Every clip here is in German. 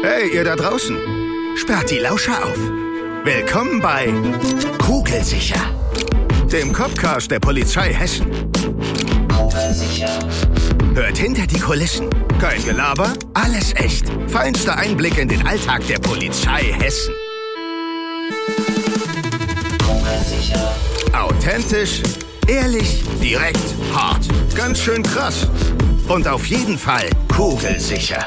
Hey, ihr da draußen, sperrt die Lauscher auf. Willkommen bei Kugelsicher, dem Copcast der Polizei Hessen. Kugelsicher. Hört hinter die Kulissen. Kein Gelaber, alles echt. Feinster Einblick in den Alltag der Polizei Hessen. Kugelsicher. Authentisch, ehrlich, direkt, hart. Ganz schön krass. Und auf jeden Fall kugelsicher.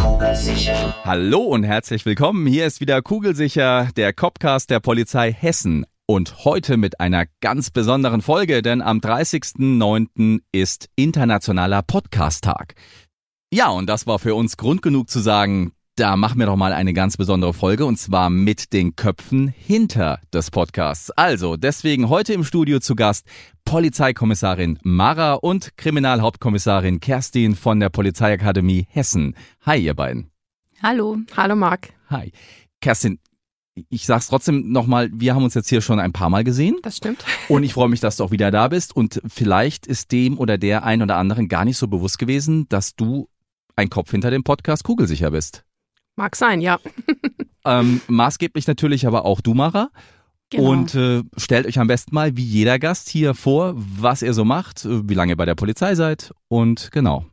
Kugelsicher. Hallo und herzlich willkommen. Hier ist wieder Kugelsicher, der Copcast der Polizei Hessen. Und heute mit einer ganz besonderen Folge, denn am 30.09. ist Internationaler Podcast-Tag. Ja, und das war für uns Grund genug zu sagen, da machen wir doch mal eine ganz besondere Folge, und zwar mit den Köpfen hinter des Podcasts. Also, deswegen heute im Studio zu Gast Polizeikommissarin Mara und Kriminalhauptkommissarin Kerstin von der Polizeiakademie Hessen. Hi, ihr beiden. Hallo. Hallo, Marc. Hi. Kerstin, ich sag's trotzdem nochmal, wir haben uns jetzt hier schon ein paar Mal gesehen. Das stimmt. Und ich freue mich, dass du auch wieder da bist. Und vielleicht ist dem oder der ein oder anderen gar nicht so bewusst gewesen, dass du ein Kopf hinter dem Podcast Kugelsicher bist. Mag sein, ja. Maßgeblich natürlich aber auch du, Mara. Genau. Und stellt euch am besten mal wie jeder Gast hier vor, was ihr so macht, wie lange ihr bei der Polizei seid und genau.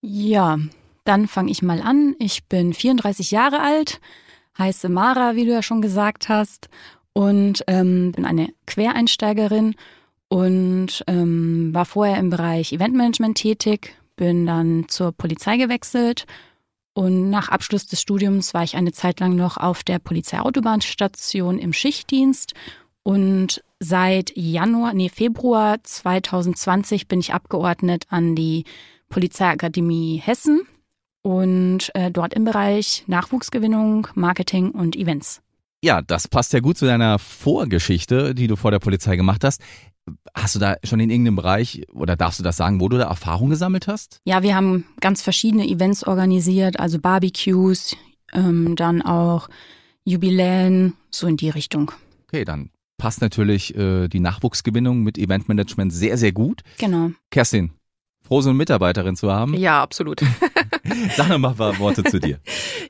Ja, dann fange ich mal an. Ich bin 34 Jahre alt. Heiße Mara, wie du ja schon gesagt hast, und bin eine Quereinsteigerin und war vorher im Bereich Eventmanagement tätig, bin dann zur Polizei gewechselt und nach Abschluss des Studiums war ich eine Zeit lang noch auf der Polizeiautobahnstation im Schichtdienst und seit Februar 2020 bin ich Abgeordnet an die Polizeiakademie Hessen. Und dort im Bereich Nachwuchsgewinnung, Marketing und Events. Ja, das passt ja gut zu deiner Vorgeschichte, die du vor der Polizei gemacht hast. Hast du da schon in irgendeinem Bereich, oder darfst du das sagen, wo du da Erfahrung gesammelt hast? Ja, wir haben ganz verschiedene Events organisiert, also Barbecues, dann auch Jubiläen, so in die Richtung. Okay, dann passt natürlich die Nachwuchsgewinnung mit Eventmanagement sehr, sehr gut. Genau. Kerstin, froh, so eine Mitarbeiterin zu haben. Ja, absolut. Sag noch mal ein paar Worte zu dir.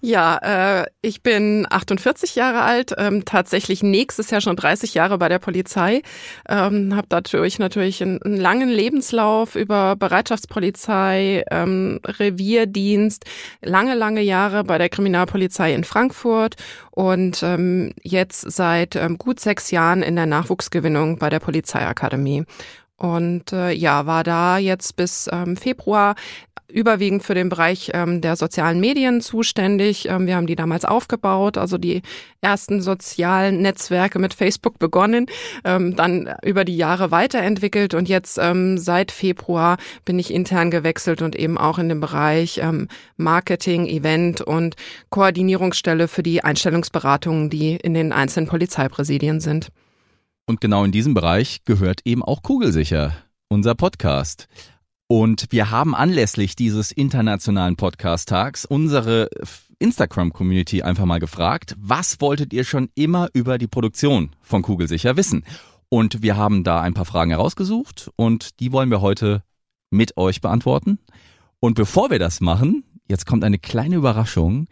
Ja, ich bin 48 Jahre alt, tatsächlich nächstes Jahr schon 30 Jahre bei der Polizei. Habe dadurch natürlich einen langen Lebenslauf über Bereitschaftspolizei, Revierdienst, lange Jahre bei der Kriminalpolizei in Frankfurt und jetzt seit gut 6 Jahren in der Nachwuchsgewinnung bei der Polizeiakademie. Und war da jetzt bis Februar überwiegend für den Bereich der sozialen Medien zuständig. Wir haben die damals aufgebaut, also die ersten sozialen Netzwerke mit Facebook begonnen, dann über die Jahre weiterentwickelt und jetzt seit Februar bin ich intern gewechselt und eben auch in dem Bereich Marketing, Event und Koordinierungsstelle für die Einstellungsberatungen, die in den einzelnen Polizeipräsidien sind. Und genau in diesem Bereich gehört eben auch Kugelsicher, unser Podcast. Und wir haben anlässlich dieses internationalen Podcast-Tags unsere Instagram-Community einfach mal gefragt, was wolltet ihr schon immer über die Produktion von Kugelsicher wissen? Und wir haben da ein paar Fragen herausgesucht und die wollen wir heute mit euch beantworten. Und bevor wir das machen, jetzt kommt eine kleine Überraschung,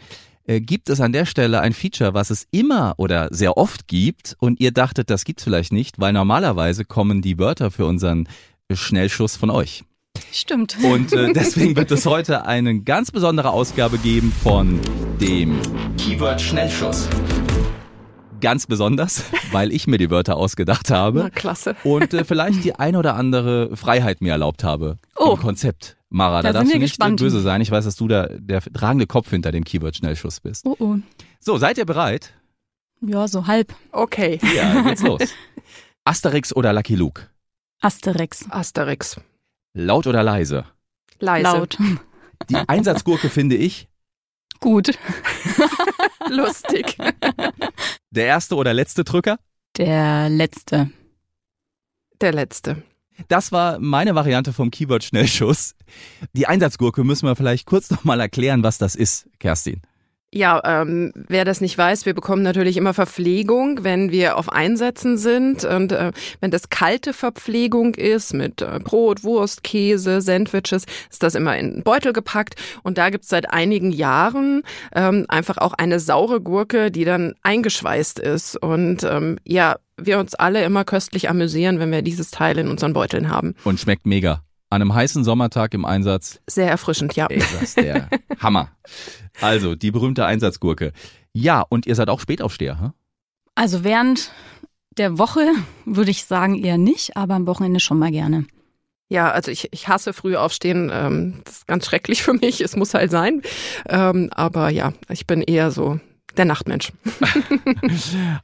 gibt es an der Stelle ein Feature, was es immer oder sehr oft gibt und ihr dachtet, das gibt's vielleicht nicht, weil normalerweise kommen die Wörter für unseren Schnellschuss von euch. Stimmt. Und deswegen wird es heute eine ganz besondere Ausgabe geben von dem Keyword Schnellschuss. Ganz besonders, weil ich mir die Wörter ausgedacht habe. Na, klasse. Und vielleicht die ein oder andere Freiheit mir erlaubt habe im Konzept. Mara, da darfst du nicht böse sein. Ich weiß, dass du da der tragende Kopf hinter dem Keyword-Schnellschuss bist. Oh. So, seid ihr bereit? Ja, so halb. Okay. Ja, geht's los. Asterix oder Lucky Luke? Asterix. Asterix. Laut oder leise? Leise. Laut. Die Einsatzgurke finde ich? Gut. Lustig. Der erste oder letzte Drücker? Der letzte. Der letzte. Das war meine Variante vom Keyword-Schnellschuss. Die Einsatzgurke müssen wir vielleicht kurz nochmal erklären, was das ist, Kerstin. Ja, wer das nicht weiß, wir bekommen natürlich immer Verpflegung, wenn wir auf Einsätzen sind. Und wenn das kalte Verpflegung ist mit Brot, Wurst, Käse, Sandwiches, ist das immer in einen Beutel gepackt. Und da gibt's seit einigen Jahren einfach auch eine saure Gurke, die dann eingeschweißt ist. Und wir uns alle immer köstlich amüsieren, wenn wir dieses Teil in unseren Beuteln haben. Und schmeckt mega. An einem heißen Sommertag im Einsatz. Sehr erfrischend, ja. Ist das der Hammer. Also, die berühmte Einsatzgurke. Ja, und ihr seid auch Spätaufsteher, hä? Also während der Woche würde ich sagen eher nicht, aber am Wochenende schon mal gerne. Ja, also ich hasse früh aufstehen. Das ist ganz schrecklich für mich. Es muss halt sein. Aber ja, ich bin eher so der Nachtmensch.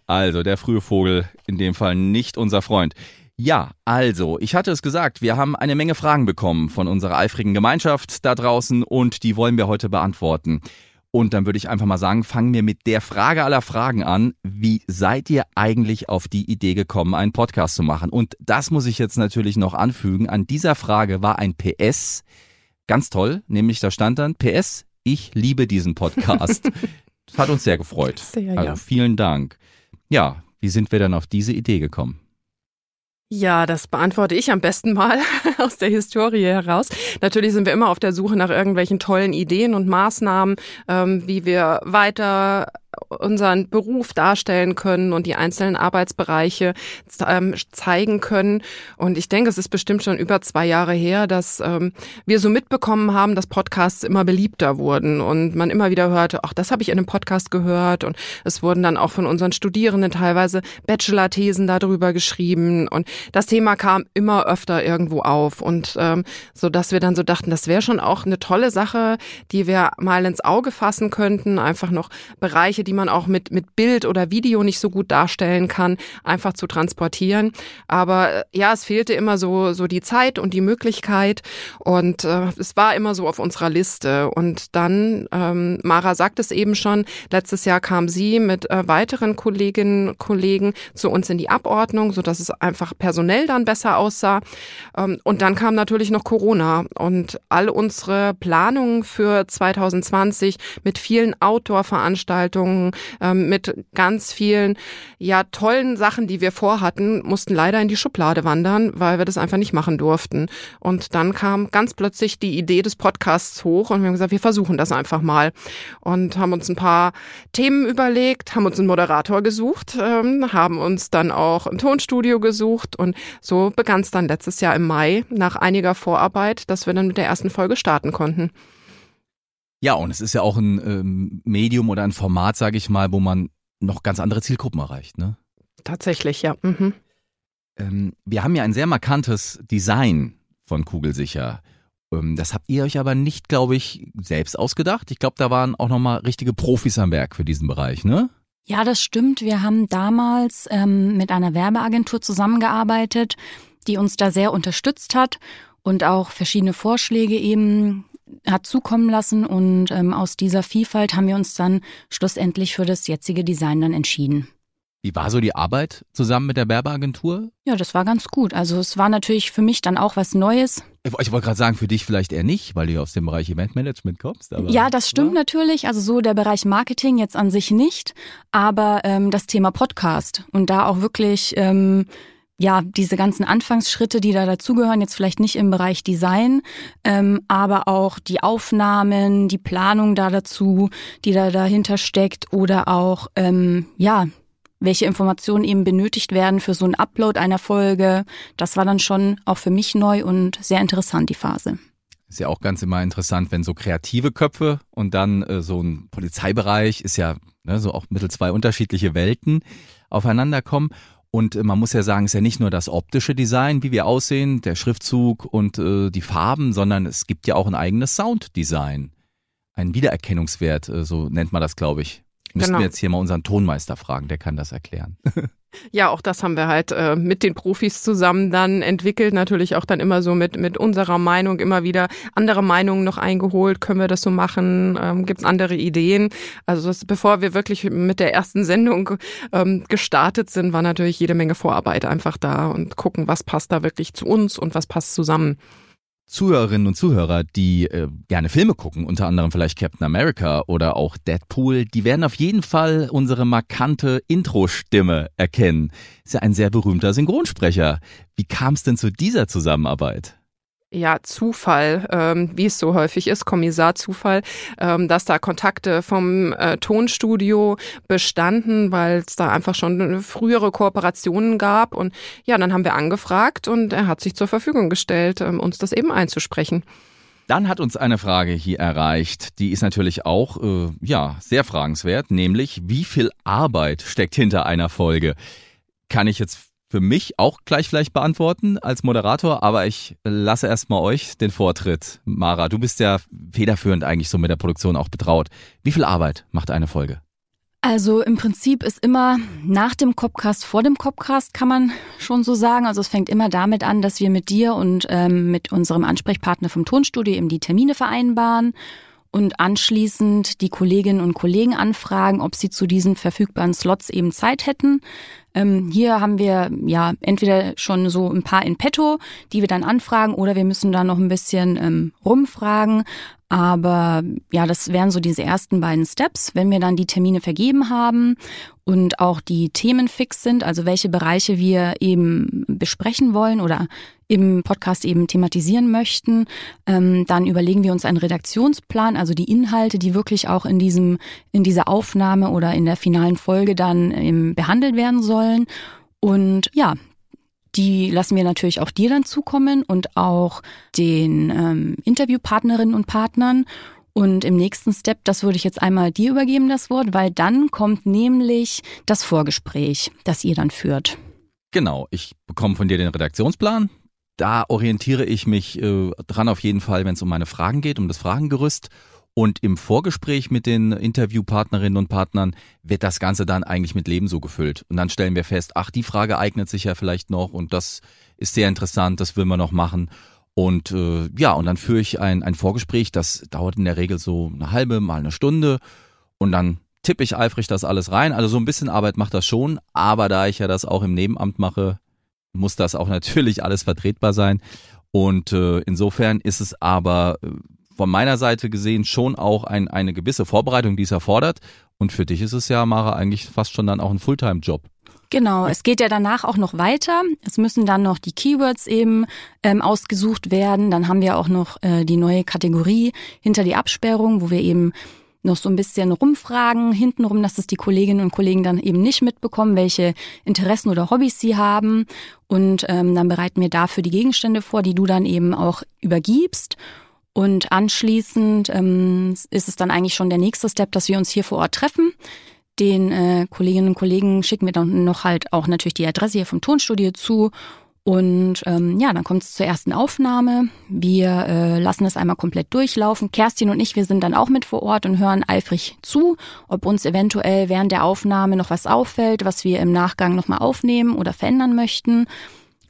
Also, der frühe Vogel, in dem Fall nicht unser Freund. Ja, also, ich hatte es gesagt, wir haben eine Menge Fragen bekommen von unserer eifrigen Gemeinschaft da draußen und die wollen wir heute beantworten. Und dann würde ich einfach mal sagen, fangen wir mit der Frage aller Fragen an. Wie seid ihr eigentlich auf die Idee gekommen, einen Podcast zu machen? Und das muss ich jetzt natürlich noch anfügen. An dieser Frage war ein PS, ganz toll, nämlich da stand dann, PS, ich liebe diesen Podcast. Das hat uns sehr gefreut. Sehr, also vielen Dank. Ja, wie sind wir dann auf diese Idee gekommen? Ja, das beantworte ich am besten mal aus der Historie heraus. Natürlich sind wir immer auf der Suche nach irgendwelchen tollen Ideen und Maßnahmen, wie wir weiter unseren Beruf darstellen können und die einzelnen Arbeitsbereiche zeigen können. Und ich denke, es ist bestimmt schon über 2 Jahre her, dass wir so mitbekommen haben, dass Podcasts immer beliebter wurden und man immer wieder hörte, ach, das habe ich in einem Podcast gehört, und es wurden dann auch von unseren Studierenden teilweise Bachelor-Thesen darüber geschrieben und das Thema kam immer öfter irgendwo auf, und so dass wir dann so dachten, das wäre schon auch eine tolle Sache, die wir mal ins Auge fassen könnten, einfach noch Bereiche, die man auch mit Bild oder Video nicht so gut darstellen kann, einfach zu transportieren. Aber ja, es fehlte immer so die Zeit und die Möglichkeit, und es war immer so auf unserer Liste. Und dann, Mara sagt es eben schon, letztes Jahr kam sie mit weiteren Kolleginnen und Kollegen zu uns in die Abordnung, sodass es einfach personell dann besser aussah. Und dann kam natürlich noch Corona und all unsere Planungen für 2020 mit vielen Outdoor-Veranstaltungen, mit ganz vielen, ja, tollen Sachen, die wir vorhatten, mussten leider in die Schublade wandern, weil wir das einfach nicht machen durften. Und dann kam ganz plötzlich die Idee des Podcasts hoch und wir haben gesagt, wir versuchen das einfach mal, und haben uns ein paar Themen überlegt, haben uns einen Moderator gesucht, haben uns dann auch ein Tonstudio gesucht, und so begann es dann letztes Jahr im Mai nach einiger Vorarbeit, dass wir dann mit der ersten Folge starten konnten. Ja, und es ist ja auch ein Medium oder ein Format, sage ich mal, wo man noch ganz andere Zielgruppen erreicht, ne? Tatsächlich, ja. Mhm. Wir haben ja ein sehr markantes Design von Kugelsicher. Das habt ihr euch aber nicht, glaube ich, selbst ausgedacht. Ich glaube, da waren auch nochmal richtige Profis am Werk für diesen Bereich, ne? Ja, das stimmt. Wir haben damals mit einer Werbeagentur zusammengearbeitet, die uns da sehr unterstützt hat und auch verschiedene Vorschläge eben hat zukommen lassen, und aus dieser Vielfalt haben wir uns dann schlussendlich für das jetzige Design dann entschieden. Wie war so die Arbeit zusammen mit der Werbeagentur? Ja, das war ganz gut. Also es war natürlich für mich dann auch was Neues. Ich wollte gerade sagen, für dich vielleicht eher nicht, weil du aus dem Bereich Eventmanagement kommst. Aber ja, das stimmt natürlich. Also so der Bereich Marketing jetzt an sich nicht, aber das Thema Podcast und da auch wirklich diese ganzen Anfangsschritte, die da dazugehören, jetzt vielleicht nicht im Bereich Design, aber auch die Aufnahmen, die Planung da dazu, die da dahinter steckt, oder auch, welche Informationen eben benötigt werden für so einen Upload einer Folge. Das war dann schon auch für mich neu und sehr interessant, die Phase. Ist ja auch ganz immer interessant, wenn so kreative Köpfe und dann so ein Polizeibereich, ist ja, ne, so auch mittels zwei unterschiedliche Welten aufeinander kommen. Und man muss ja sagen, es ist ja nicht nur das optische Design, wie wir aussehen, der Schriftzug und die Farben, sondern es gibt ja auch ein eigenes Sounddesign. Ein Wiedererkennungswert, so nennt man das, glaube ich. Müssen wir jetzt hier mal unseren Tonmeister fragen, der kann das erklären. Ja, auch das haben wir halt mit den Profis zusammen dann entwickelt, natürlich auch dann immer so mit unserer Meinung immer wieder andere Meinungen noch eingeholt, können wir das so machen, gibt's andere Ideen, also das, bevor wir wirklich mit der ersten Sendung gestartet sind, war natürlich jede Menge Vorarbeit einfach da und gucken, was passt da wirklich zu uns und was passt zusammen. Zuhörerinnen und Zuhörer, die gerne Filme gucken, unter anderem vielleicht Captain America oder auch Deadpool, die werden auf jeden Fall unsere markante Intro-Stimme erkennen. Ist ja ein sehr berühmter Synchronsprecher. Wie kam es denn zu dieser Zusammenarbeit? Ja, Zufall, wie es so häufig ist, Kommissar Zufall, dass da Kontakte vom Tonstudio bestanden, weil es da einfach schon frühere Kooperationen gab. Und ja, dann haben wir angefragt und er hat sich zur Verfügung gestellt, uns das eben einzusprechen. Dann hat uns eine Frage hier erreicht, die ist natürlich auch sehr fragenswert, nämlich wie viel Arbeit steckt hinter einer Folge? Kann ich jetzt für mich auch gleich vielleicht beantworten als Moderator, aber ich lasse erstmal euch den Vortritt. Mara, du bist ja federführend eigentlich so mit der Produktion auch betraut. Wie viel Arbeit macht eine Folge? Also im Prinzip ist immer nach dem Copcast, vor dem Copcast, kann man schon so sagen. Also es fängt immer damit an, dass wir mit dir und mit unserem Ansprechpartner vom Tonstudio eben die Termine vereinbaren und anschließend die Kolleginnen und Kollegen anfragen, ob sie zu diesen verfügbaren Slots eben Zeit hätten. Hier haben wir ja entweder schon so ein paar in petto, die wir dann anfragen, oder wir müssen da noch ein bisschen rumfragen. Aber ja, das wären so diese ersten beiden Steps. Wenn wir dann die Termine vergeben haben und auch die Themen fix sind, also welche Bereiche wir eben besprechen wollen oder im Podcast eben thematisieren möchten, dann überlegen wir uns einen Redaktionsplan, also die Inhalte, die wirklich auch in dieser Aufnahme oder in der finalen Folge dann behandelt werden sollen. Und ja, die lassen wir natürlich auch dir dann zukommen und auch den Interviewpartnerinnen und Partnern. Und im nächsten Step, das würde ich jetzt einmal dir übergeben, das Wort, weil dann kommt nämlich das Vorgespräch, das ihr dann führt. Genau, ich bekomme von dir den Redaktionsplan. Da orientiere ich mich dran auf jeden Fall, wenn es um meine Fragen geht, um das Fragengerüst. Und im Vorgespräch mit den Interviewpartnerinnen und Partnern wird das Ganze dann eigentlich mit Leben so gefüllt. Und dann stellen wir fest, ach, die Frage eignet sich ja vielleicht noch und das ist sehr interessant, das will man noch machen. Und und dann führe ich ein Vorgespräch, das dauert in der Regel so eine halbe, mal eine Stunde. Und dann tippe ich eifrig das alles rein. Also so ein bisschen Arbeit macht das schon, aber da ich ja das auch im Nebenamt mache, muss das auch natürlich alles vertretbar sein. Und insofern ist es aber von meiner Seite gesehen schon auch eine gewisse Vorbereitung, die es erfordert. Und für dich ist es ja, Mara, eigentlich fast schon dann auch ein Fulltime-Job. Genau, es geht ja danach auch noch weiter. Es müssen dann noch die Keywords eben ausgesucht werden. Dann haben wir auch noch die neue Kategorie hinter die Absperrung, wo wir eben noch so ein bisschen rumfragen hintenrum, dass es die Kolleginnen und Kollegen dann eben nicht mitbekommen, welche Interessen oder Hobbys sie haben. Und dann bereiten wir dafür die Gegenstände vor, die du dann eben auch übergibst. Und anschließend ist es dann eigentlich schon der nächste Step, dass wir uns hier vor Ort treffen. Den Kolleginnen und Kollegen schicken wir dann noch halt auch natürlich die Adresse hier vom Tonstudio zu. Und dann kommt es zur ersten Aufnahme. Wir lassen das einmal komplett durchlaufen. Kerstin und ich, wir sind dann auch mit vor Ort und hören eifrig zu, ob uns eventuell während der Aufnahme noch was auffällt, was wir im Nachgang nochmal aufnehmen oder verändern möchten.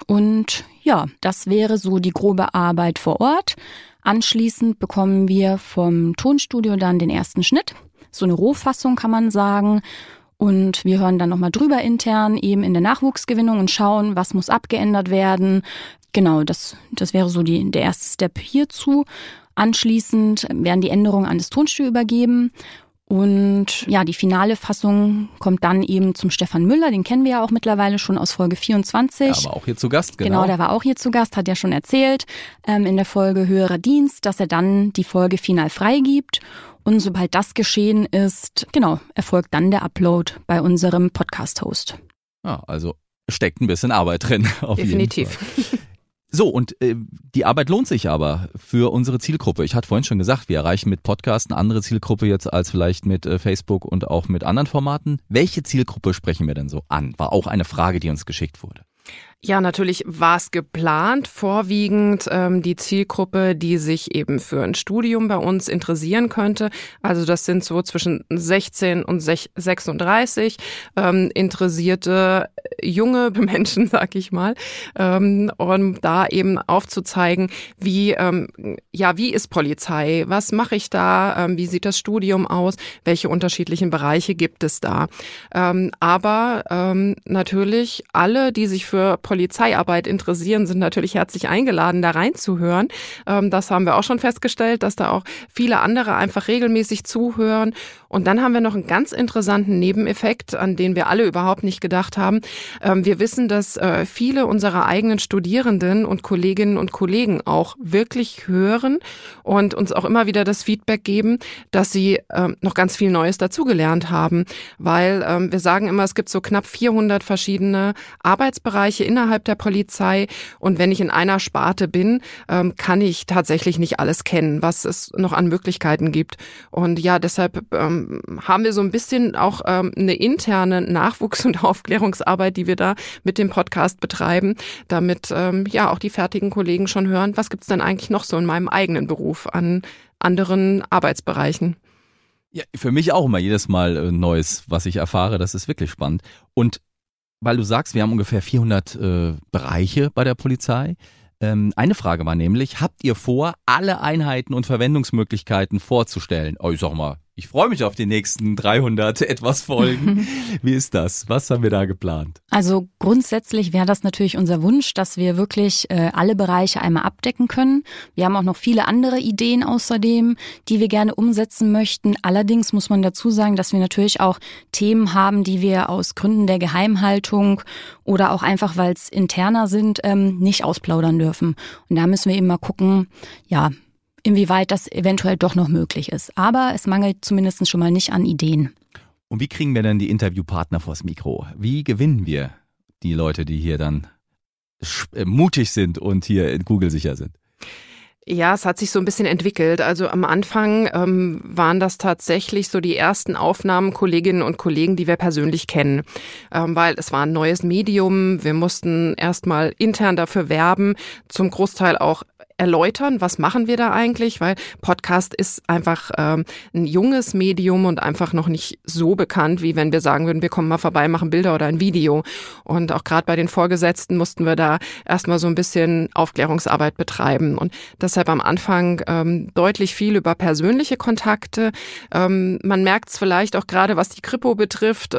Und ja, das wäre so die grobe Arbeit vor Ort. Anschließend bekommen wir vom Tonstudio dann den ersten Schnitt. So eine Rohfassung kann man sagen. Und wir hören dann nochmal drüber intern, eben in der Nachwuchsgewinnung und schauen, was muss abgeändert werden. Genau, das wäre so der erste Step hierzu. Anschließend werden die Änderungen an das Tonstudio übergeben. Und ja, die finale Fassung kommt dann eben zum Stefan Müller. Den kennen wir ja auch mittlerweile schon aus Folge 24. Der war auch hier zu Gast, genau. Genau, der war auch hier zu Gast, hat ja schon erzählt in der Folge Höherer Dienst, dass er dann die Folge final freigibt. Und sobald das geschehen ist, genau, erfolgt dann der Upload bei unserem Podcast-Host. Ja, also steckt ein bisschen Arbeit drin. Auf Definitiv. Jeden Fall. So, und die Arbeit lohnt sich aber für unsere Zielgruppe. Ich hatte vorhin schon gesagt, wir erreichen mit Podcasts eine andere Zielgruppe jetzt als vielleicht mit Facebook und auch mit anderen Formaten. Welche Zielgruppe sprechen wir denn so an? War auch eine Frage, die uns geschickt wurde. Ja, natürlich war es geplant, vorwiegend die Zielgruppe, die sich eben für ein Studium bei uns interessieren könnte. Also das sind so zwischen 16 und 36 interessierte junge Menschen, sag ich mal. Und da eben aufzuzeigen, wie ist Polizei? Was mache ich da? Wie sieht das Studium aus? Welche unterschiedlichen Bereiche gibt es da? Aber natürlich alle, die sich für Polizeiarbeit interessieren, sind natürlich herzlich eingeladen, da reinzuhören. Das haben wir auch schon festgestellt, dass da auch viele andere einfach regelmäßig zuhören. Und dann haben wir noch einen ganz interessanten Nebeneffekt, an den wir alle überhaupt nicht gedacht haben. Wir wissen, dass viele unserer eigenen Studierenden und Kolleginnen und Kollegen auch wirklich hören und uns auch immer wieder das Feedback geben, dass sie noch ganz viel Neues dazugelernt haben. Weil wir sagen immer, es gibt so knapp 400 verschiedene Arbeitsbereiche innerhalb der Polizei. Und wenn ich in einer Sparte bin, kann ich tatsächlich nicht alles kennen, was es noch an Möglichkeiten gibt. Und ja, deshalb haben wir so ein bisschen auch eine interne Nachwuchs- und Aufklärungsarbeit, die wir da mit dem Podcast betreiben, damit ja auch die fertigen Kollegen schon hören, was gibt's denn eigentlich noch so in meinem eigenen Beruf an anderen Arbeitsbereichen. Ja, für mich auch immer jedes Mal Neues, was ich erfahre, das ist wirklich spannend. Und weil du sagst, wir haben ungefähr 400 Bereiche bei der Polizei. Eine Frage war nämlich, habt ihr vor, alle Einheiten und Verwendungsmöglichkeiten vorzustellen? Oh, ich sag mal, ich freue mich auf die nächsten 300 etwas Folgen. Wie ist das? Was haben wir da geplant? Also grundsätzlich wäre das natürlich unser Wunsch, dass wir wirklich alle Bereiche einmal abdecken können. Wir haben auch noch viele andere Ideen außerdem, die wir gerne umsetzen möchten. Allerdings muss man dazu sagen, dass wir natürlich auch Themen haben, die wir aus Gründen der Geheimhaltung oder auch einfach, weil es interner sind, nicht ausplaudern dürfen. Und da müssen wir eben mal gucken, ja, inwieweit das eventuell doch noch möglich ist. Aber es mangelt zumindest schon mal nicht an Ideen. Und wie kriegen wir denn die Interviewpartner vors Mikro? Wie gewinnen wir die Leute, die hier dann mutig sind und hier in kugelsicher sind? Ja, es hat sich so ein bisschen entwickelt. Also am Anfang waren das tatsächlich so die ersten Aufnahmen Kolleginnen und Kollegen, die wir persönlich kennen, weil es war ein neues Medium. Wir mussten erstmal intern dafür werben, zum Großteil auch erläutern, was machen wir da eigentlich, weil Podcast ist einfach ein junges Medium und einfach noch nicht so bekannt, wie wenn wir sagen würden, wir kommen mal vorbei, machen Bilder oder ein Video. Und auch gerade bei den Vorgesetzten mussten wir da erstmal so ein bisschen Aufklärungsarbeit betreiben und deshalb am Anfang deutlich viel über persönliche Kontakte. Man merkt es vielleicht auch gerade, was die Kripo betrifft, so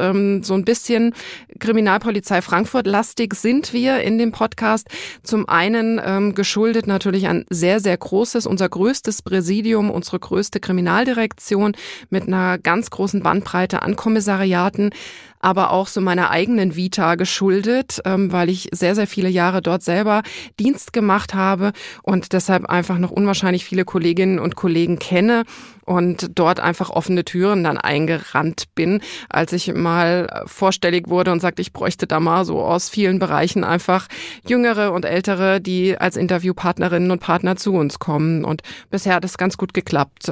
ein bisschen Kriminalpolizei Frankfurt-lastig sind wir in dem Podcast. Zum einen geschuldet natürlich ein sehr, sehr großes, unser größtes Präsidium, unsere größte Kriminaldirektion mit einer ganz großen Bandbreite an Kommissariaten, aber auch so meiner eigenen Vita geschuldet, weil ich sehr, sehr viele Jahre dort selber Dienst gemacht habe und deshalb einfach noch unwahrscheinlich viele Kolleginnen und Kollegen kenne und dort einfach offene Türen dann eingerannt bin, als ich mal vorstellig wurde und sagte, ich bräuchte da mal so aus vielen Bereichen einfach Jüngere und Ältere, die als Interviewpartnerinnen und Partner zu uns kommen. Und bisher hat es ganz gut geklappt.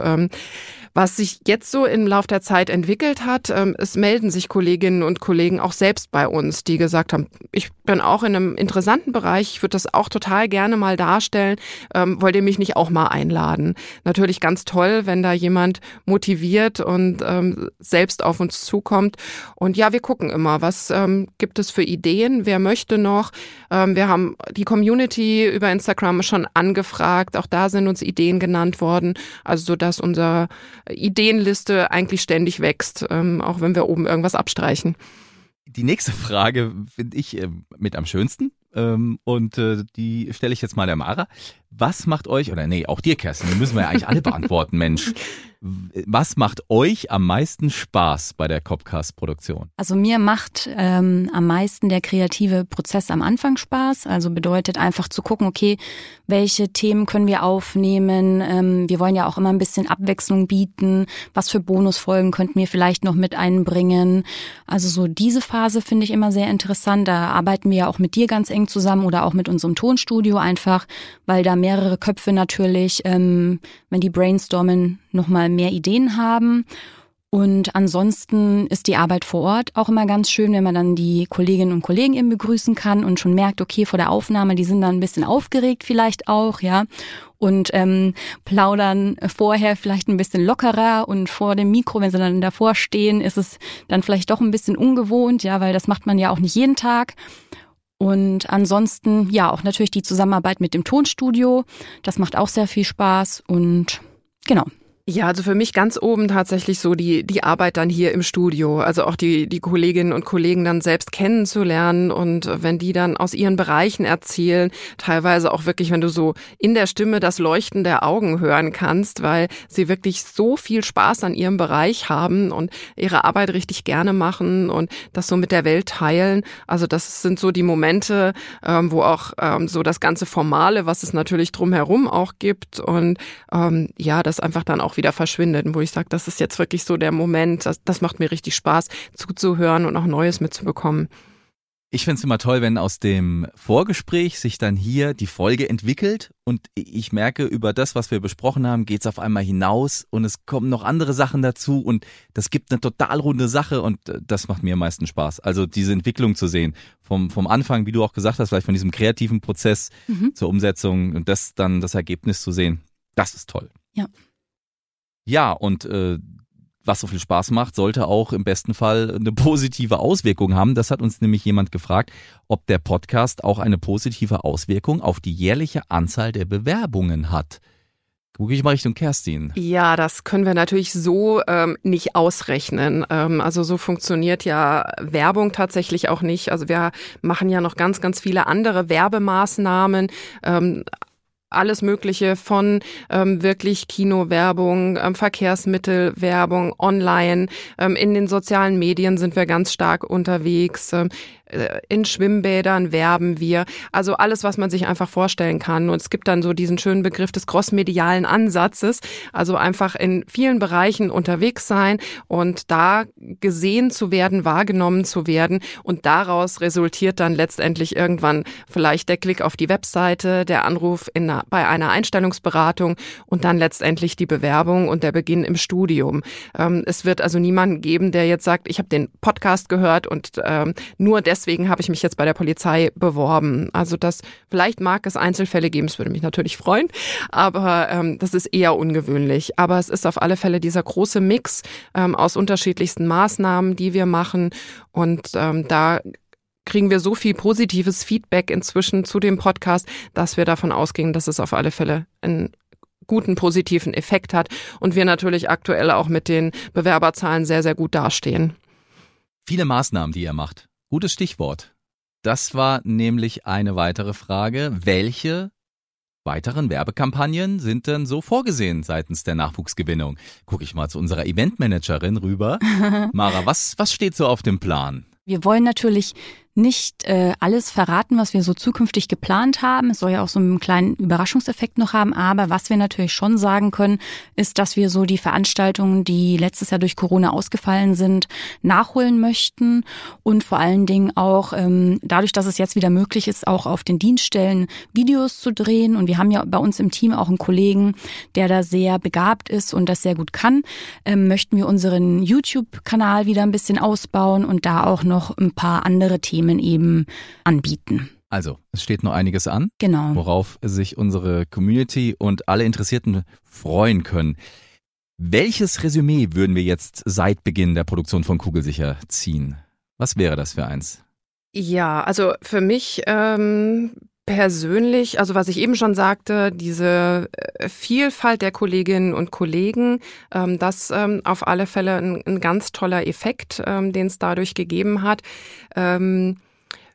Was sich jetzt so im Lauf der Zeit entwickelt hat, es melden sich Kolleginnen und Kollegen auch selbst bei uns, die gesagt haben, ich bin auch in einem interessanten Bereich, ich würde das auch total gerne mal darstellen, wollt ihr mich nicht auch mal einladen? Natürlich ganz toll, wenn da jemand motiviert und selbst auf uns zukommt. Und ja, wir gucken immer, was gibt es für Ideen, wer möchte noch. Wir haben die Community über Instagram schon angefragt, auch da sind uns Ideen genannt worden, also sodass unsere Ideenliste eigentlich ständig wächst, auch wenn wir oben irgendwas abstreichen. Die nächste Frage finde ich mit am schönsten. Und die stelle ich jetzt mal der Mara. Was macht euch, oder nee, auch dir, Kerstin, die müssen wir ja eigentlich alle beantworten, Mensch. Was macht euch am meisten Spaß bei der Copcast-Produktion? Also mir macht am meisten der kreative Prozess am Anfang Spaß. Also bedeutet einfach zu gucken, okay, welche Themen können wir aufnehmen? Wir wollen ja auch immer ein bisschen Abwechslung bieten. Was für Bonusfolgen könnten wir vielleicht noch mit einbringen? Also so diese Phase finde ich immer sehr interessant. Da arbeiten wir ja auch mit dir ganz eng zusammen oder auch mit unserem Tonstudio einfach, weil da mehrere Köpfe natürlich, wenn die brainstormen, nochmal mehr Ideen haben. Und ansonsten ist die Arbeit vor Ort auch immer ganz schön, wenn man dann die Kolleginnen und Kollegen eben begrüßen kann und schon merkt, okay, vor der Aufnahme, die sind dann ein bisschen aufgeregt vielleicht auch, ja, und plaudern vorher vielleicht ein bisschen lockerer und vor dem Mikro, wenn sie dann davor stehen, ist es dann vielleicht doch ein bisschen ungewohnt, ja, weil das macht man ja auch nicht jeden Tag. Und ansonsten, ja, auch natürlich die Zusammenarbeit mit dem Tonstudio. Das macht auch sehr viel Spaß und genau. Ja, also für mich ganz oben tatsächlich so die Arbeit dann hier im Studio, also auch die Kolleginnen und Kollegen dann selbst kennenzulernen und wenn die dann aus ihren Bereichen erzählen, teilweise auch wirklich, wenn du so in der Stimme das Leuchten der Augen hören kannst, weil sie wirklich so viel Spaß an ihrem Bereich haben und ihre Arbeit richtig gerne machen und das so mit der Welt teilen. Also das sind so die Momente, wo auch so das ganze Formale, was es natürlich drumherum auch gibt und ja, das einfach dann auch wieder verschwindet, wo ich sage, das ist jetzt wirklich so der Moment, das macht mir richtig Spaß, zuzuhören und auch Neues mitzubekommen. Ich finde es immer toll, wenn aus dem Vorgespräch sich dann hier die Folge entwickelt und ich merke, über das, was wir besprochen haben, geht es auf einmal hinaus und es kommen noch andere Sachen dazu und das gibt eine total runde Sache und das macht mir am meisten Spaß. Also diese Entwicklung zu sehen, vom Anfang, wie du auch gesagt hast, vielleicht von diesem kreativen Prozess zur Umsetzung und das dann das Ergebnis zu sehen, das ist toll. Ja. Ja, und was so viel Spaß macht, sollte auch im besten Fall eine positive Auswirkung haben. Das hat uns nämlich jemand gefragt, ob der Podcast auch eine positive Auswirkung auf die jährliche Anzahl der Bewerbungen hat. Gucke ich mal Richtung Kerstin. Ja, das können wir natürlich so nicht ausrechnen. Also so funktioniert ja Werbung tatsächlich auch nicht. Also wir machen ja noch ganz, ganz viele andere Werbemaßnahmen, alles Mögliche von wirklich Kinowerbung, Verkehrsmittelwerbung, online. In den sozialen Medien sind wir ganz stark unterwegs. In Schwimmbädern werben wir. Also alles, was man sich einfach vorstellen kann. Und es gibt dann so diesen schönen Begriff des crossmedialen Ansatzes. Also einfach in vielen Bereichen unterwegs sein und da gesehen zu werden, wahrgenommen zu werden. Und daraus resultiert dann letztendlich irgendwann vielleicht der Klick auf die Webseite, der Anruf bei einer Einstellungsberatung und dann letztendlich die Bewerbung und der Beginn im Studium. Es wird also niemanden geben, der jetzt sagt, ich habe den Podcast gehört und nur deswegen habe ich mich jetzt bei der Polizei beworben. Also das, vielleicht mag es Einzelfälle geben, es würde mich natürlich freuen, aber das ist eher ungewöhnlich. Aber es ist auf alle Fälle dieser große Mix aus unterschiedlichsten Maßnahmen, die wir machen und da kriegen wir so viel positives Feedback inzwischen zu dem Podcast, dass wir davon ausgehen, dass es auf alle Fälle einen guten positiven Effekt hat und wir natürlich aktuell auch mit den Bewerberzahlen sehr, sehr gut dastehen. Viele Maßnahmen, die ihr macht. Gutes Stichwort. Das war nämlich eine weitere Frage. Welche weiteren Werbekampagnen sind denn so vorgesehen seitens der Nachwuchsgewinnung? Gucke ich mal zu unserer Eventmanagerin rüber. Mara, was steht so auf dem Plan? Wir wollen natürlich nicht alles verraten, was wir so zukünftig geplant haben. Es soll ja auch so einen kleinen Überraschungseffekt noch haben. Aber was wir natürlich schon sagen können, ist, dass wir so die Veranstaltungen, die letztes Jahr durch Corona ausgefallen sind, nachholen möchten. Und vor allen Dingen auch dadurch, dass es jetzt wieder möglich ist, auch auf den Dienststellen Videos zu drehen. Und wir haben ja bei uns im Team auch einen Kollegen, der da sehr begabt ist und das sehr gut kann. Möchten wir unseren YouTube-Kanal wieder ein bisschen ausbauen und da auch noch ein paar andere Themen eben anbieten. Also, es steht noch einiges an, genau, worauf sich unsere Community und alle Interessierten freuen können. Welches Resümee würden wir jetzt seit Beginn der Produktion von Kugelsicher ziehen? Was wäre das für eins? Ja, also für mich persönlich, also was ich eben schon sagte, diese Vielfalt der Kolleginnen und Kollegen, das auf alle Fälle ein ganz toller Effekt, den es dadurch gegeben hat.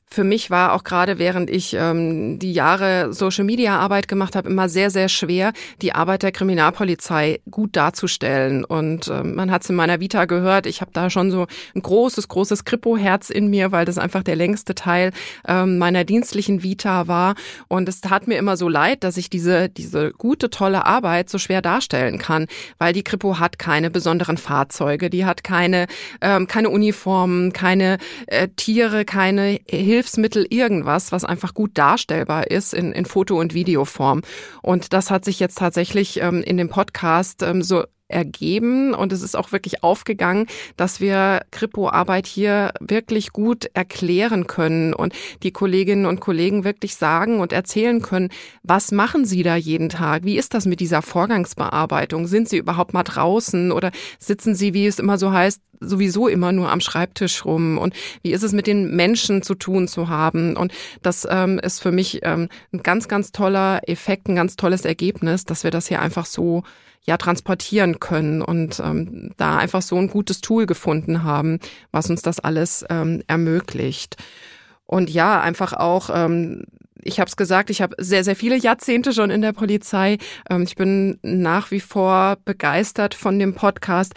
Für mich war auch gerade, während ich die Jahre Social-Media-Arbeit gemacht habe, immer sehr, sehr schwer, die Arbeit der Kriminalpolizei gut darzustellen. Und man hat es in meiner Vita gehört, ich habe da schon so ein großes Kripo-Herz in mir, weil das einfach der längste Teil meiner dienstlichen Vita war. Und es tat mir immer so leid, dass ich diese gute, tolle Arbeit so schwer darstellen kann, weil die Kripo hat keine besonderen Fahrzeuge, die hat keine Uniformen, keine Tiere, keine Hilfsmittel, irgendwas, was einfach gut darstellbar ist in Foto- und Videoform. Und das hat sich jetzt tatsächlich in dem Podcast so ergeben und es ist auch wirklich aufgegangen, dass wir Kripo-Arbeit hier wirklich gut erklären können und die Kolleginnen und Kollegen wirklich sagen und erzählen können, was machen sie da jeden Tag? Wie ist das mit dieser Vorgangsbearbeitung? Sind sie überhaupt mal draußen oder sitzen sie, wie es immer so heißt, sowieso immer nur am Schreibtisch rum und wie ist es mit den Menschen zu tun zu haben, und das ist für mich ein ganz, ganz toller Effekt, ein ganz tolles Ergebnis, dass wir das hier einfach so ja transportieren können und da einfach so ein gutes Tool gefunden haben, was uns das alles ermöglicht. Und ja, einfach auch, ich habe es gesagt, ich habe sehr, sehr viele Jahrzehnte schon in der Polizei. Ich bin nach wie vor begeistert von dem Podcast,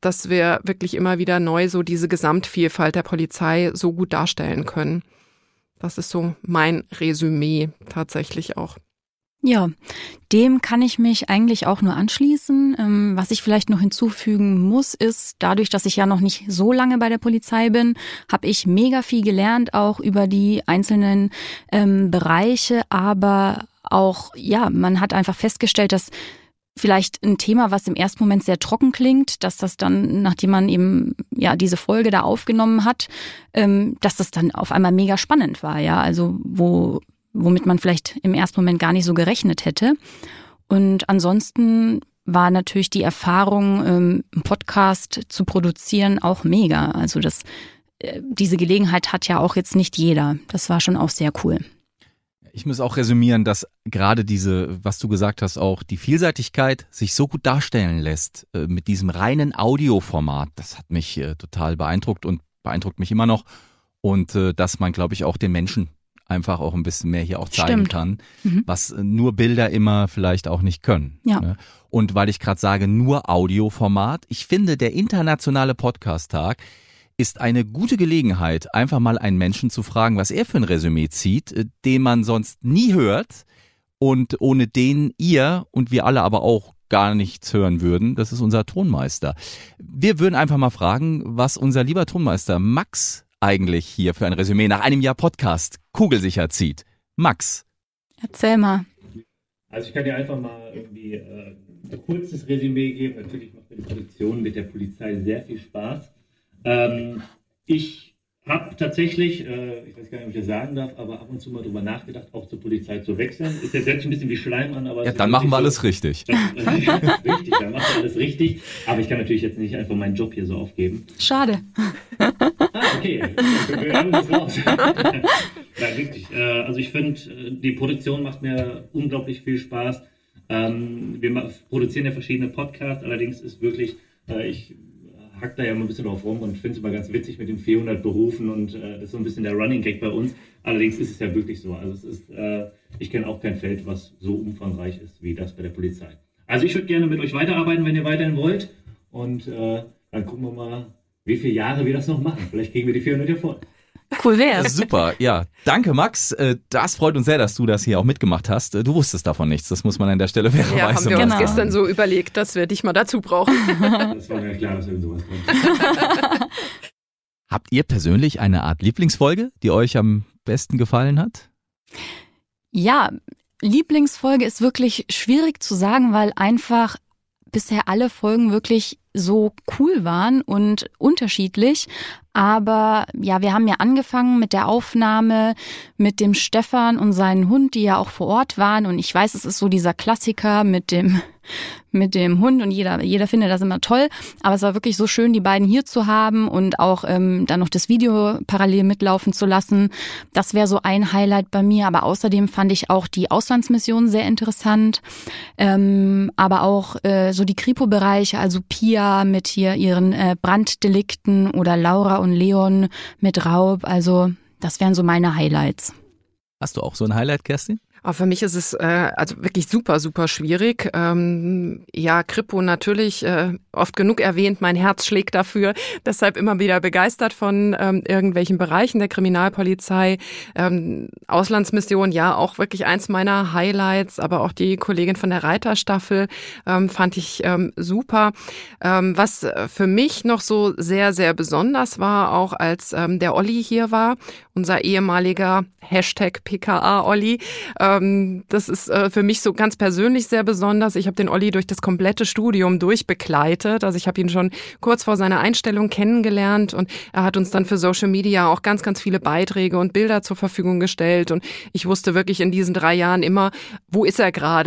dass wir wirklich immer wieder neu so diese Gesamtvielfalt der Polizei so gut darstellen können. Das ist so mein Resümee tatsächlich auch. Ja, dem kann ich mich eigentlich auch nur anschließen. Was ich vielleicht noch hinzufügen muss, ist, dadurch, dass ich ja noch nicht so lange bei der Polizei bin, habe ich mega viel gelernt, auch über die einzelnen Bereiche. Aber auch, ja, man hat einfach festgestellt, dass vielleicht ein Thema, was im ersten Moment sehr trocken klingt, dass das dann, nachdem man eben ja diese Folge da aufgenommen hat, dass das dann auf einmal mega spannend war, ja, also womit man vielleicht im ersten Moment gar nicht so gerechnet hätte. Und ansonsten war natürlich die Erfahrung, einen Podcast zu produzieren, auch mega. Also diese Gelegenheit hat ja auch jetzt nicht jeder. Das war schon auch sehr cool. Ich muss auch resümieren, dass gerade diese, was du gesagt hast, auch die Vielseitigkeit sich so gut darstellen lässt mit diesem reinen Audioformat. Das hat mich total beeindruckt und beeindruckt mich immer noch. Und dass man, glaube ich, auch den Menschen einfach auch ein bisschen mehr hier auch zeigen Stimmt. kann, was nur Bilder immer vielleicht auch nicht können. Ja. Ne? Und weil ich gerade sage, nur Audioformat, ich finde, der internationale Podcast-Tag ist eine gute Gelegenheit, einfach mal einen Menschen zu fragen, was er für ein Resümee zieht, den man sonst nie hört und ohne den ihr und wir alle aber auch gar nichts hören würden. Das ist unser Tonmeister. Wir würden einfach mal fragen, was unser lieber Tonmeister Max eigentlich hier für ein Resümee nach einem Jahr Podcast kugelsicher zieht. Max. Erzähl mal. Also ich kann dir einfach mal irgendwie ein kurzes Resümee geben. Natürlich macht mir die Produktion mit der Polizei sehr viel Spaß. Ich habe tatsächlich, ich weiß gar nicht, ob ich das sagen darf, aber ab und zu mal drüber nachgedacht, auch zur Polizei zu wechseln. Ist jetzt ein bisschen wie Schleim an, aber... Ja, dann machen wir alles richtig. Richtig, dann machen wir alles richtig. Aber ich kann natürlich jetzt nicht einfach meinen Job hier so aufgeben. Schade. Okay. Wir haben das raus. Ja, richtig. Also ich finde, die Produktion macht mir unglaublich viel Spaß. Wir produzieren ja verschiedene Podcasts, allerdings ist wirklich, ich hackt da ja immer ein bisschen drauf rum und finde es immer ganz witzig mit den 400 Berufen und das ist so ein bisschen der Running Gag bei uns. Allerdings ist es ja wirklich so. Also es ist, ich kenne auch kein Feld, was so umfangreich ist wie das bei der Polizei. Also ich würde gerne mit euch weiterarbeiten, wenn ihr weiterhin wollt. Und dann gucken wir mal, wie viele Jahre wir das noch machen. Vielleicht kriegen wir die 400 ja voll. Cool wär's. Super, ja. Danke, Max. Das freut uns sehr, dass du das hier auch mitgemacht hast. Du wusstest davon nichts. Das muss man an der Stelle fairerweise machen. Ja, haben wir uns gestern so überlegt, dass wir dich mal dazu brauchen. Das war mir klar, dass wir sowas kommt. Habt ihr persönlich eine Art Lieblingsfolge, die euch am besten gefallen hat? Ja, Lieblingsfolge ist wirklich schwierig zu sagen, weil einfach bisher alle Folgen wirklich so cool waren und unterschiedlich. Aber ja, wir haben ja angefangen mit der Aufnahme mit dem Stefan und seinen Hund, die ja auch vor Ort waren. Und ich weiß, es ist so dieser Klassiker mit dem Hund und jeder findet das immer toll. Aber es war wirklich so schön, die beiden hier zu haben und auch dann noch das Video parallel mitlaufen zu lassen. Das wäre so ein Highlight bei mir. Aber außerdem fand ich auch die Auslandsmission sehr interessant. Aber auch so die Kripo-Bereiche, also Pia mit hier ihren Branddelikten oder Laura und Leon mit Raub. Also das wären so meine Highlights. Hast du auch so ein Highlight, Kerstin? Aber für mich ist es also wirklich super, super schwierig. Ja, Kripo natürlich oft genug erwähnt, mein Herz schlägt dafür. Deshalb immer wieder begeistert von irgendwelchen Bereichen der Kriminalpolizei. Auslandsmission, ja, auch wirklich eins meiner Highlights. Aber auch die Kollegin von der Reiterstaffel fand ich super. Was für mich noch so sehr, sehr besonders war, auch als der Olli hier war, unser ehemaliger #PKA-Olli, das ist für mich so ganz persönlich sehr besonders. Ich habe den Olli durch das komplette Studium durchbegleitet. gewartet. Also ich habe ihn schon kurz vor seiner Einstellung kennengelernt und er hat uns dann für Social Media auch ganz, ganz viele Beiträge und Bilder zur Verfügung gestellt. Und ich wusste wirklich in diesen 3 Jahren immer, wo ist er gerade,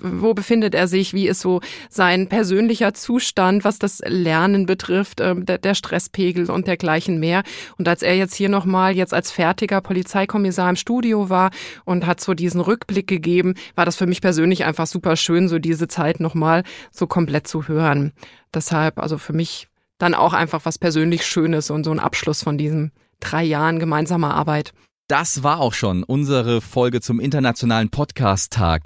wo befindet er sich, wie ist so sein persönlicher Zustand, was das Lernen betrifft, der Stresspegel und dergleichen mehr. Und als er jetzt hier nochmal jetzt als fertiger Polizeikommissar im Studio war und hat so diesen Rückblick gegeben, war das für mich persönlich einfach super schön, so diese Zeit nochmal so komplett zu hören. Deshalb, also für mich dann auch einfach was persönlich Schönes und so ein Abschluss von diesen 3 Jahren gemeinsamer Arbeit. Das war auch schon unsere Folge zum Internationalen Podcast-Tag.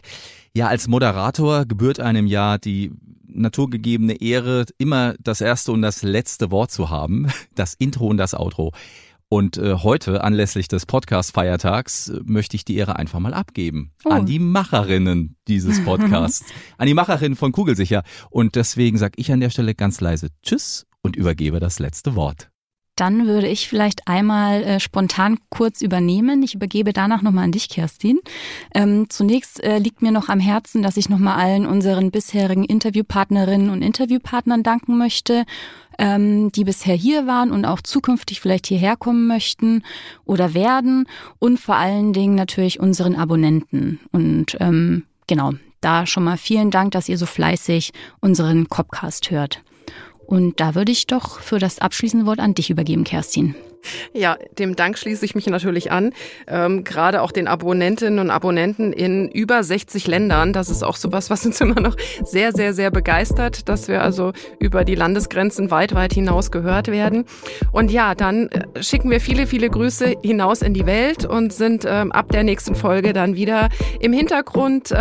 Ja, als Moderator gebührt einem ja die naturgegebene Ehre, immer das erste und das letzte Wort zu haben, das Intro und das Outro. Und heute, anlässlich des Podcast-Feiertags, möchte ich die Ehre einfach mal abgeben an die Macherinnen dieses Podcasts, an die Macherinnen von Kugelsicher. Und deswegen sage ich an der Stelle ganz leise Tschüss und übergebe das letzte Wort. Dann würde ich vielleicht einmal spontan kurz übernehmen. Ich übergebe danach nochmal an dich, Kerstin. Zunächst liegt mir noch am Herzen, dass ich nochmal allen unseren bisherigen Interviewpartnerinnen und Interviewpartnern danken möchte, die bisher hier waren und auch zukünftig vielleicht hierher kommen möchten oder werden. Und vor allen Dingen natürlich unseren Abonnenten. Und genau, da schon mal vielen Dank, dass ihr so fleißig unseren Copcast hört. Und da würde ich doch für das abschließende Wort an dich übergeben, Kerstin. Ja, dem Dank schließe ich mich natürlich an. Gerade auch den Abonnentinnen und Abonnenten in über 60 Ländern. Das ist auch sowas, was uns immer noch sehr, sehr, sehr begeistert, dass wir also über die Landesgrenzen weit, weit hinaus gehört werden. Und ja, dann schicken wir viele, viele Grüße hinaus in die Welt und sind ab der nächsten Folge dann wieder im Hintergrund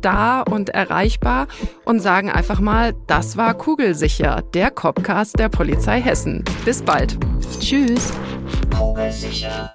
da und erreichbar und sagen einfach mal, das war Kugelsicher, der Copcast der Polizei Hessen. Bis bald. Tschüss. Kugelsicher.